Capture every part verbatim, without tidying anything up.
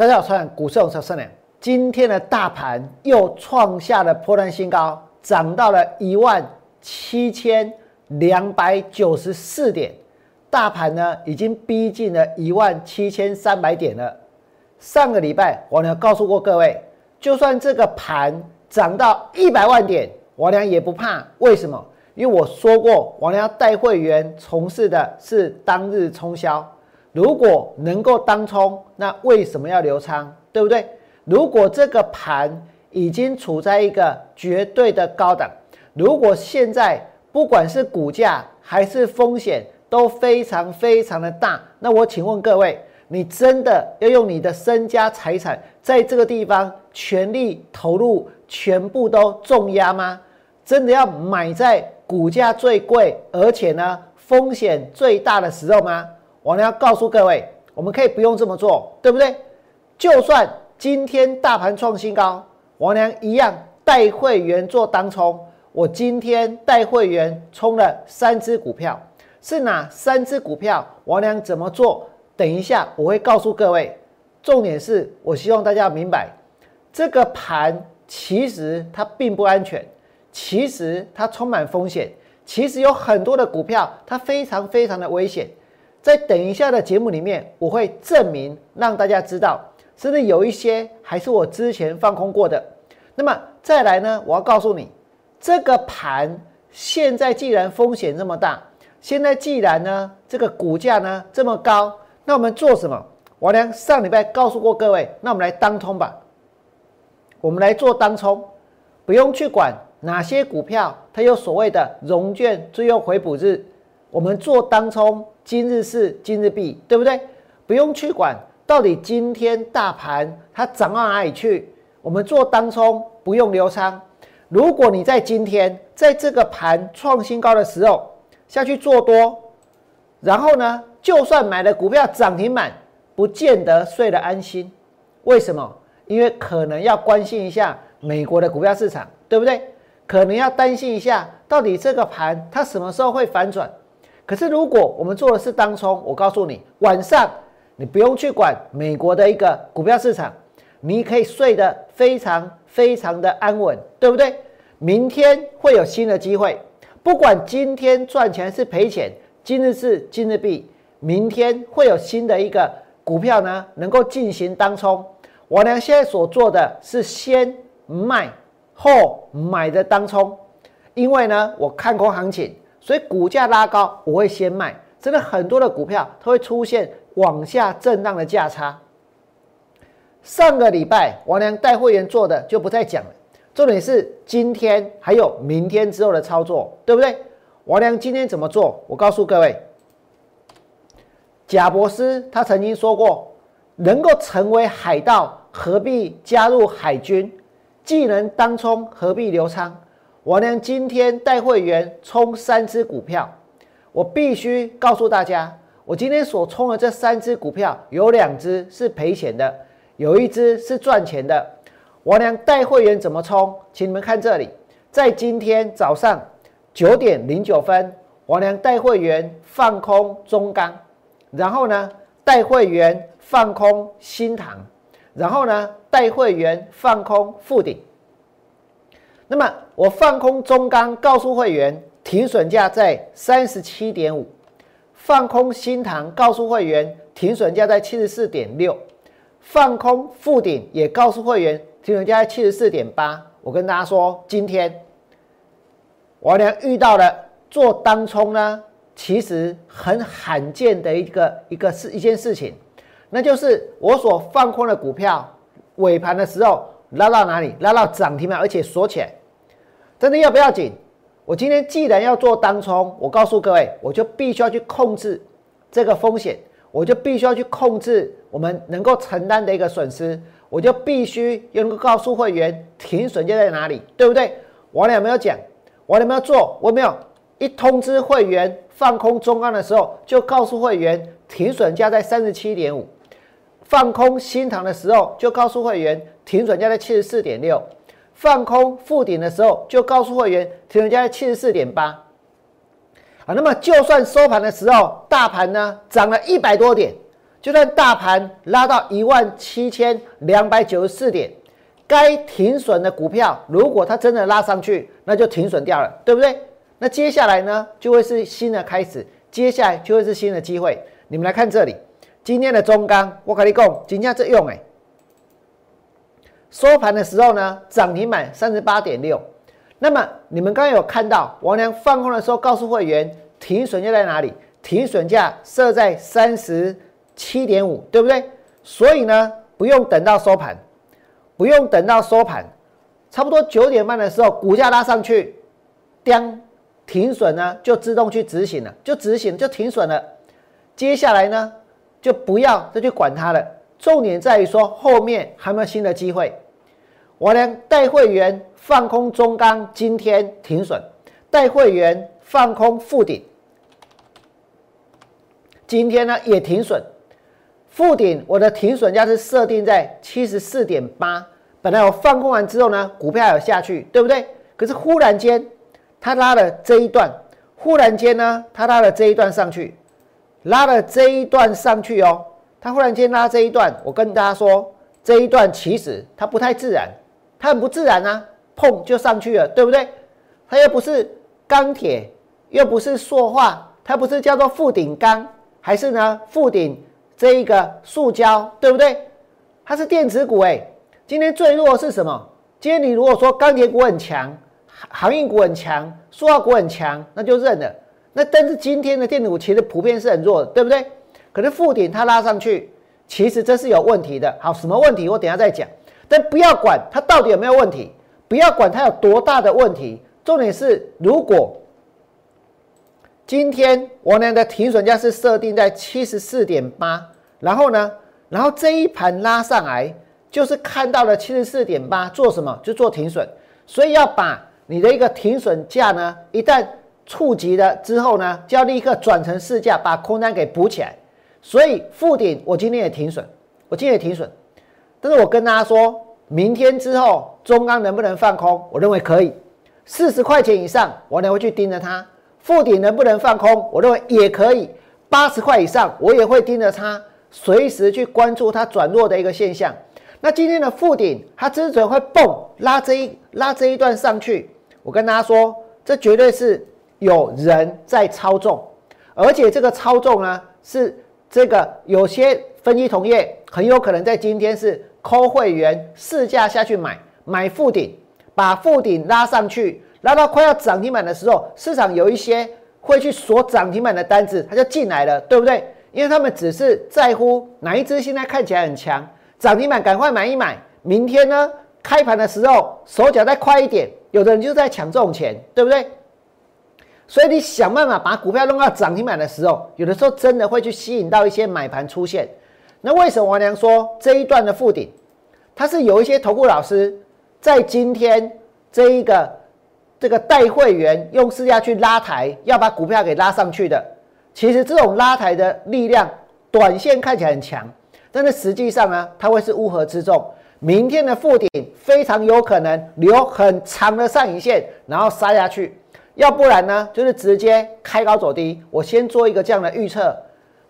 大家好，我是股市红胜人。今天的大盘又创下了波段新高，涨到了一万七千两百九十四点。大盘呢已经逼近了一万七千三百点了。上个礼拜我呢告诉过各位，就算这个盘涨到一百万点，我呢也不怕。为什么？因为我说过，我呢要带会员从事的是当日冲销。如果能够当冲，那为什么要留仓，对不对？如果这个盘已经处在一个绝对的高档，如果现在不管是股价还是风险都非常非常的大，那我请问各位，你真的要用你的身家财产在这个地方全力投入，全部都重压吗？真的要买在股价最贵，而且呢风险最大的时候吗？我呢要告诉各位，我们可以不用这么做，对不对？就算今天大盘创新高，我呢一样带会员做当冲。我今天带会员冲了三只股票，是哪三只股票？我呢怎么做？等一下我会告诉各位。重点是我希望大家明白，这个盘其实它并不安全，其实它充满风险，其实有很多的股票它非常非常的危险。在等一下的节目里面，我会证明让大家知道，甚至有一些还是我之前放空过的。那么再来呢，我要告诉你，这个盘现在既然风险这么大，现在既然呢这个股价呢这么高，那我们做什么？我呢上礼拜告诉过各位，那我们来当冲吧，我们来做当冲，不用去管哪些股票它有所谓的融券最后回补日，我们做当冲，今日事今日毕，对不对？不用去管到底今天大盘它涨到哪里去，我们做当冲，不用留仓。如果你在今天在这个盘创新高的时候下去做多，然后呢就算买了股票涨停板，不见得睡得安心。为什么？因为可能要关心一下美国的股票市场，对不对？可能要担心一下到底这个盘它什么时候会反转。可是如果我们做的是当冲，我告诉你，晚上你不用去管美国的一个股票市场，你可以睡得非常非常的安稳，对不对？明天会有新的机会，不管今天赚钱是赔钱，今日事今日毕，明天会有新的一个股票呢能够进行当冲。我呢现在所做的是先卖后买的当冲，因为呢我看空行情，所以股价拉高我会先卖。真的很多的股票它会出现往下震荡的价差。上个礼拜王良带会员做的就不再讲了，重点是今天还有明天之后的操作，对不对？王良今天怎么做？我告诉各位，贾伯斯他曾经说过，能够成为海盗何必加入海军，既能当冲何必留仓。我呢今天带会员冲三只股票，我必须告诉大家，我今天所冲的这三只股票有两只是赔钱的，有一只是赚钱的。我呢带会员怎么冲？请你们看这里，在今天早上九点零九分，我呢带会员放空中钢，然后呢带会员放空新唐，然后呢带会员放空富鼎。那么我放空中钢，告诉会员停损价在 三十七点五， 放空新唐，告诉会员停损价在 七十四点六， 放空富鼎也告诉会员停损价在 七十四点八。 我跟大家说，今天我俩遇到了做当冲呢其实很罕见的一个一个一件事情，那就是我所放空的股票尾盘的时候拉到哪里？拉到涨停板，而且锁起来。真的要不要紧？我今天既然要做当冲，我告诉各位，我就必须要去控制这个风险，我就必须要去控制我们能够承担的一个损失，我就必须要能够告诉会员停损价在哪里，对不对？我有没有讲？我有没有做？我没有一通知会员放空中钢的时候，就告诉会员停损价在 三十七点五， 放空新唐的时候就告诉会员停损价在 七十四点六，放空富鼎的时候就告诉会员停损价在 七十四点八、啊、那么就算收盘的时候大盘呢涨了一百多点，就算大盘拉到一万七千两百九十四点，该停损的股票，如果它真的拉上去，那就停损掉了，对不对？那接下来呢，就会是新的开始，接下来就会是新的机会。你们来看这里，今天的中钢，我跟你讲，今天这用哎，收盘的时候呢，涨停板三十八点六。那么你们刚才有看到王良放空的时候，告诉会员停损价在哪里？停损价设在三十七点五，对不对？所以呢，不用等到收盘，不用等到收盘，差不多九点半的时候，股价拉上去，当停损呢就自动去执行了，就执行就停损了。接下来呢，就不要再去管它了。重点在于说后面还有没有新的机会。我呢带会员放空中钢，今天停损；带会员放空富鼎，今天呢也停损。富鼎我的停损价是设定在七十四点八，本来我放空完之后呢，股票有下去，对不对？可是忽然间它拉了这一段，忽然间呢它拉了这一段上去，拉了这一段上去哦，它忽然间拉这一段，我跟大家说，这一段其实它不太自然。它很不自然啊，碰就上去了，对不对？它又不是钢铁，又不是塑化，它不是叫做富鼎钢，还是呢富鼎这一个塑胶，对不对？它是电子股哎、欸。今天最弱的是什么？今天你如果说钢铁股很强，航运股很强，塑化股很强，那就认了。那但是今天的电子股其实普遍是很弱的，对不对？可是富鼎它拉上去，其实这是有问题的。好，什么问题？我等一下再讲。但不要管它到底有没有问题，不要管它有多大的问题。重点是，如果今天我们的停损价是设定在七十四点八，然后呢，然后这一盘拉上来，就是看到了七十四点八，做什么？就做停损。所以要把你的一个停损价呢，一旦触及了之后呢，就要立刻转成市价，把空单给补起来。所以富鼎我今天也停损，我今天也停损。但是我跟大家说，明天之后中钢能不能放空？我认为可以，四十块钱以上，我呢会去盯着它。富鼎能不能放空？我认为也可以，八十块以上，我也会盯着它，随时去关注它转弱的一个现象。那今天的富鼎，它之所以会蹦拉这一拉这一段上去，我跟大家说，这绝对是有人在操纵，而且这个操纵呢，是这个有些分析同业很有可能在今天是抠会员市价下去买买富鼎，把富鼎拉上去，拉到快要涨停板的时候，市场有一些会去锁涨停板的单子，它就进来了，对不对？因为他们只是在乎哪一支现在看起来很强，涨停板赶快买一买，明天呢开盘的时候手脚再快一点，有的人就在抢这种钱，对不对？所以你想办法把股票弄到涨停板的时候，有的时候真的会去吸引到一些买盘出现。那为什么王良说这一段的富鼎，它是有一些投顾老师在今天这一个这个带会员用市价去拉抬，要把股票给拉上去的。其实这种拉抬的力量，短线看起来很强，但是实际上呢，它会是乌合之众。明天的富鼎非常有可能留很长的上影线，然后杀下去，要不然呢，就是直接开高走低。我先做一个这样的预测。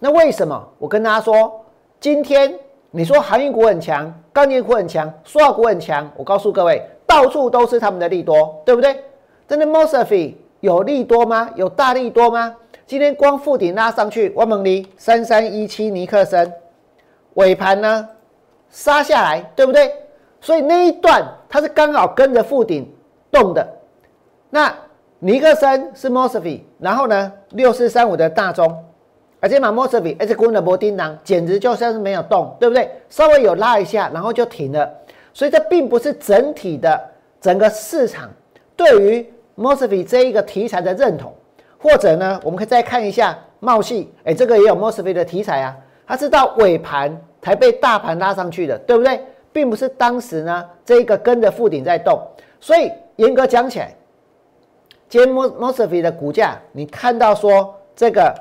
那为什么？我跟大家说。今天你说航运股很强，钢铁股很强，塑化股很强，我告诉各位，到处都是他们的利多，对不对？真的 Mosfet 有利多吗？有大利多吗？今天光富鼎拉上去，我问你三三一七尼克森尾盘呢杀下来，对不对？所以那一段它是刚好跟着富鼎动的。那尼克森是 Mosfet， 然后呢六四三五的大宗。而且马莫舍比，而且滚的摩丁囊简直就像是没有动，对不对？稍微有拉一下，然后就停了。所以这并不是整体的整个市场对于莫舍比这一个题材的认同，或者呢，我们可以再看一下茂系，哎、欸，这个也有莫舍比的题材啊，它是到尾盘才被大盘拉上去的，对不对？并不是当时呢这一个跟着富鼎在动。所以严格讲起来，今天莫莫舍比的股价，你看到说这个。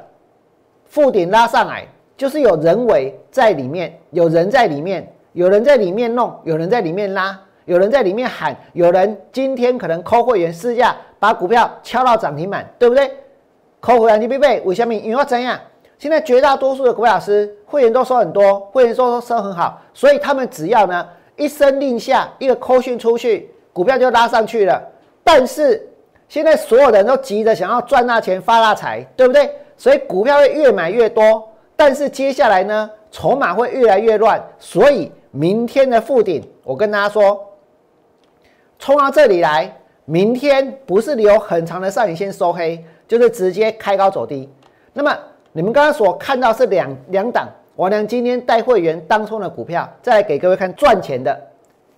富鼎拉上来，就是有人为在里面，有人在里面，有人在里面弄，有人在里面拉，有人在里面喊，有人今天可能抠会员试价，把股票敲到涨停板，对不对？抠会员你必备，为什么？因为我怎样？现在绝大多数的股票老师会员都收很多，会员收收很好，所以他们只要呢一声令下，一个扣讯出去，股票就拉上去了。但是现在所有人都急着想要赚大钱发大财，对不对？所以股票会越买越多，但是接下来呢，筹码会越来越乱。所以明天的复顶，我跟大家说，冲到这里来，明天不是留很长的上影线收黑，就是直接开高走低。那么你们刚刚所看到是两两档王良今天带会员当冲的股票，再来给各位看赚钱的。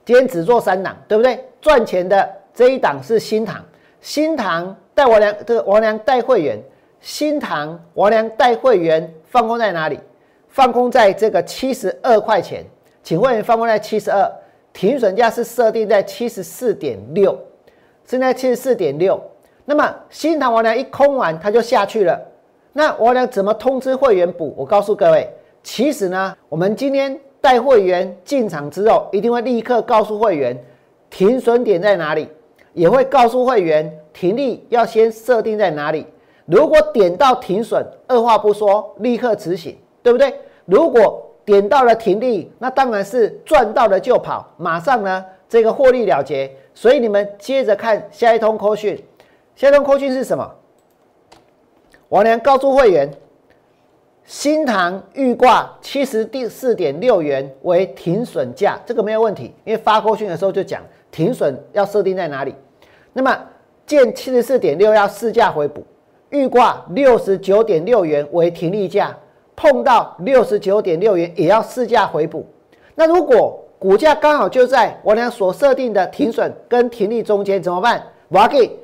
今天只做三档，对不对？赚钱的这一档是新唐，新唐带王良，这个王良带会员，新唐王良带会员放空在哪里？放空在这个七十二块钱，请会员放空在七十二，停损价是设定在七十四点六，现在七十四点六。那么新唐王良一空完，它就下去了。那王良怎么通知会员补？我告诉各位，其实呢，我们今天带会员进场之后，一定会立刻告诉会员停损点在哪里，也会告诉会员停利要先设定在哪里。如果点到停损，二话不说立刻执行，对不对？如果点到了停利，那当然是赚到了就跑，马上呢这个获利了结。所以你们接着看下一通扣讯，下一通扣讯是什么？王良告诉会员，新唐预挂 七十四点六 元为停损价，这个没有问题，因为发扣讯的时候就讲停损要设定在哪里。那么见 七十四点六 要市价回补，预挂 六十九点六 元为停利价，碰到 六十九点六 元也要市价回补。那如果股价刚好就在王良所设定的停损跟停利中间怎么办？我要给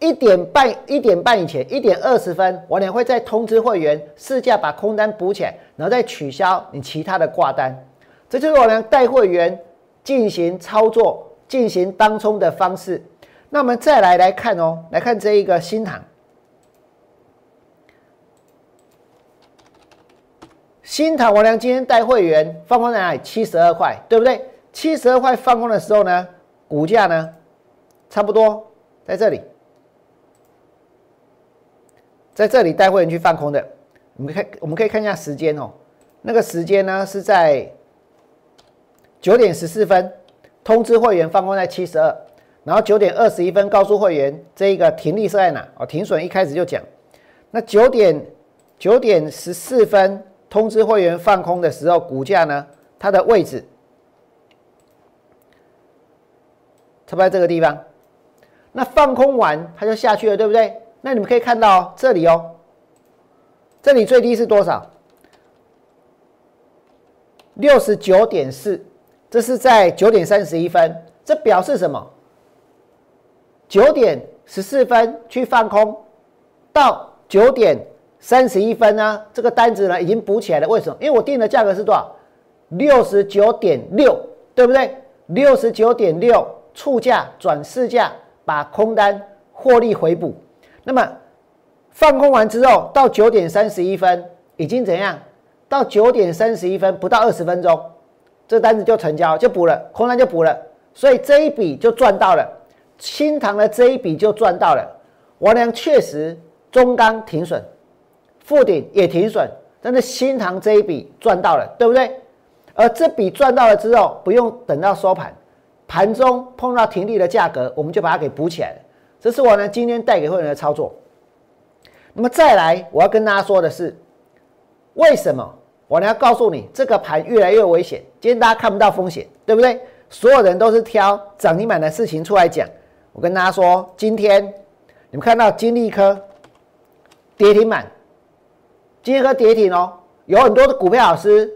一点半，一点半以前，一点二十分，王良会再通知会员市价把空单补起来，然后再取消你其他的挂单。这就是王良带会员进行操作、进行当冲的方式。那我们再来来看哦，来看这一个新唐，新唐王良今天带会员放空在哪里？七十二块，对不对？七十二块放空的时候呢，股价呢差不多在这里。在这里带会员去放空的，我们看，我们可以看一下时间哦。那个时间呢是在九点十四分，通知会员放空在七十二，然后九点二十一分告诉会员这个停利设在哪哦，停损一开始就讲。那九点九点十四分通知会员放空的时候，股价呢它的位置差不多在这个地方。那放空完它就下去了，对不对？那你们可以看到、哦、这里哦，这里最低是多少？ 六十九点四， 这是在九点三十一分，这表示什么？九点十四分去放空，到九点三十一分呢，这个单子呢已经补起来了。为什么？因为我定的价格是多少？ 六十九点六， 对不对？ 六十九点六 促价转市价，把空单获利回补。那么放空完之后，到九点三十一分已经怎样？到九点三十一分不到二十分钟，这单子就成交，就补了，空单就补了，所以这一笔就赚到了。新唐的这一笔就赚到了。王良确实中钢停损，富鼎也停损，但是新唐这一笔赚到了，对不对？而这笔赚到了之后，不用等到收盘，盘中碰到停利的价格，我们就把它给补起来了。这是我呢今天带给会员的操作。那么再来，我要跟大家说的是，为什么我呢要告诉你这个盘越来越危险？今天大家看不到风险，对不对？所有人都是挑涨停板的事情出来讲。我跟大家说，今天你们看到金立科跌停板，金立科跌停哦，有很多的股票老师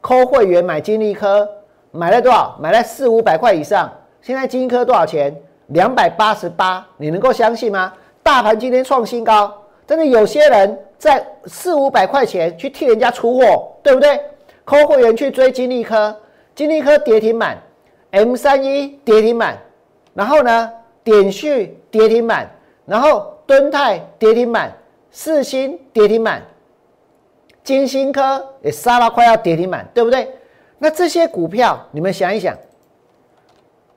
抠会员买金立科，买了多少？买了四五百块以上。现在金立科多少钱？两百八十八，你能够相信吗？大盘今天创新高，真的有些人在四五百块钱去替人家出货，对不对？抠会员去追金立科，金立科跌停板 ，M 三十一 跌停板，然后呢，点序跌停板，然后敦泰跌停板，世芯跌停板，金星科也杀到快要跌停板，对不对？那这些股票，你们想一想，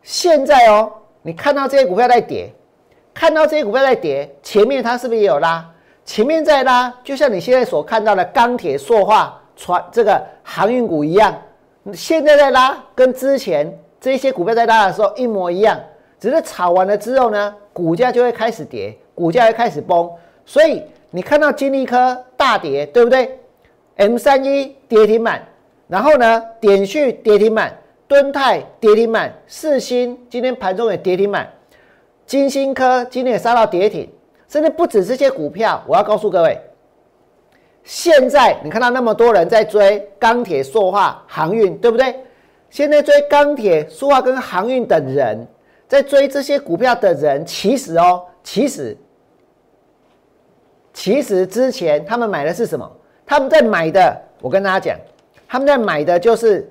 现在哦。你看到这些股票在跌，看到这些股票在跌，前面它是不是也有拉？前面在拉，就像你现在所看到的钢铁、塑化、船这个航运股一样，现在在拉，跟之前这些股票在拉的时候一模一样，只是炒完了之后呢，股价就会开始跌，股价会开始崩。所以你看到金立科大跌，对不对 ？M 三十一 跌停板，然后呢，点序跌停板，敦泰跌停板，世芯今天盘中也跌停板，金星科今天也杀到跌停。甚至不止这些股票，我要告诉各位，现在你看到那么多人在追钢铁、塑化、航运，对不对？现在追钢铁、塑化跟航运等人，在追这些股票的人，其实哦，其实，其实之前他们买的是什么？他们在买的，我跟大家讲，他们在买的就是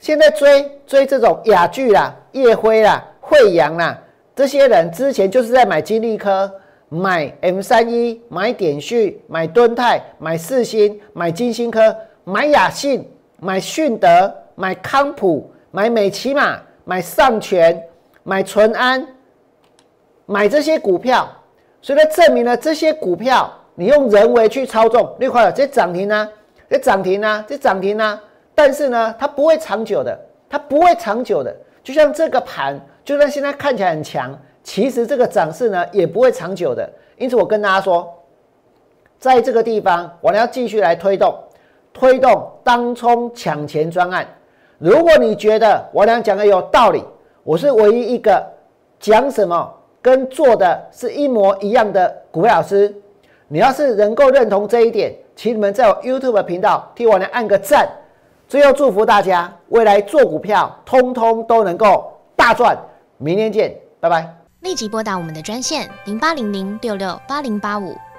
现在追追这种亚聚啦、燁辉啦、惠阳啦，这些人之前就是在买金立科。买 M 三十一， 买点序，买敦泰，买世芯，买金星科，买雅信，买迅德，买康普，买美骑马，买上泉，买淳安，买这些股票，所以它证明了这些股票你用人为去操纵，你看这涨停啊，这涨停啊，这涨停啊，但是呢，它不会长久的，它不会长久的，就像这个盘，就算现在看起来很强。其实这个涨势呢也不会长久的，因此我跟大家说，在这个地方我们要继续来推动，推动当冲抢钱专案。如果你觉得我俩讲的有道理，我是唯一一个讲什么跟做的是一模一样的股票老师。你要是能够认同这一点，请你们在我 YouTube 频道替我俩按个赞。最后祝福大家未来做股票，通通都能够大赚。明天见，拜拜。立即拨打我们的专线零八零零六六八零八五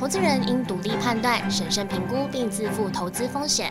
投资人应独立判断、审慎评估并自负投资风险。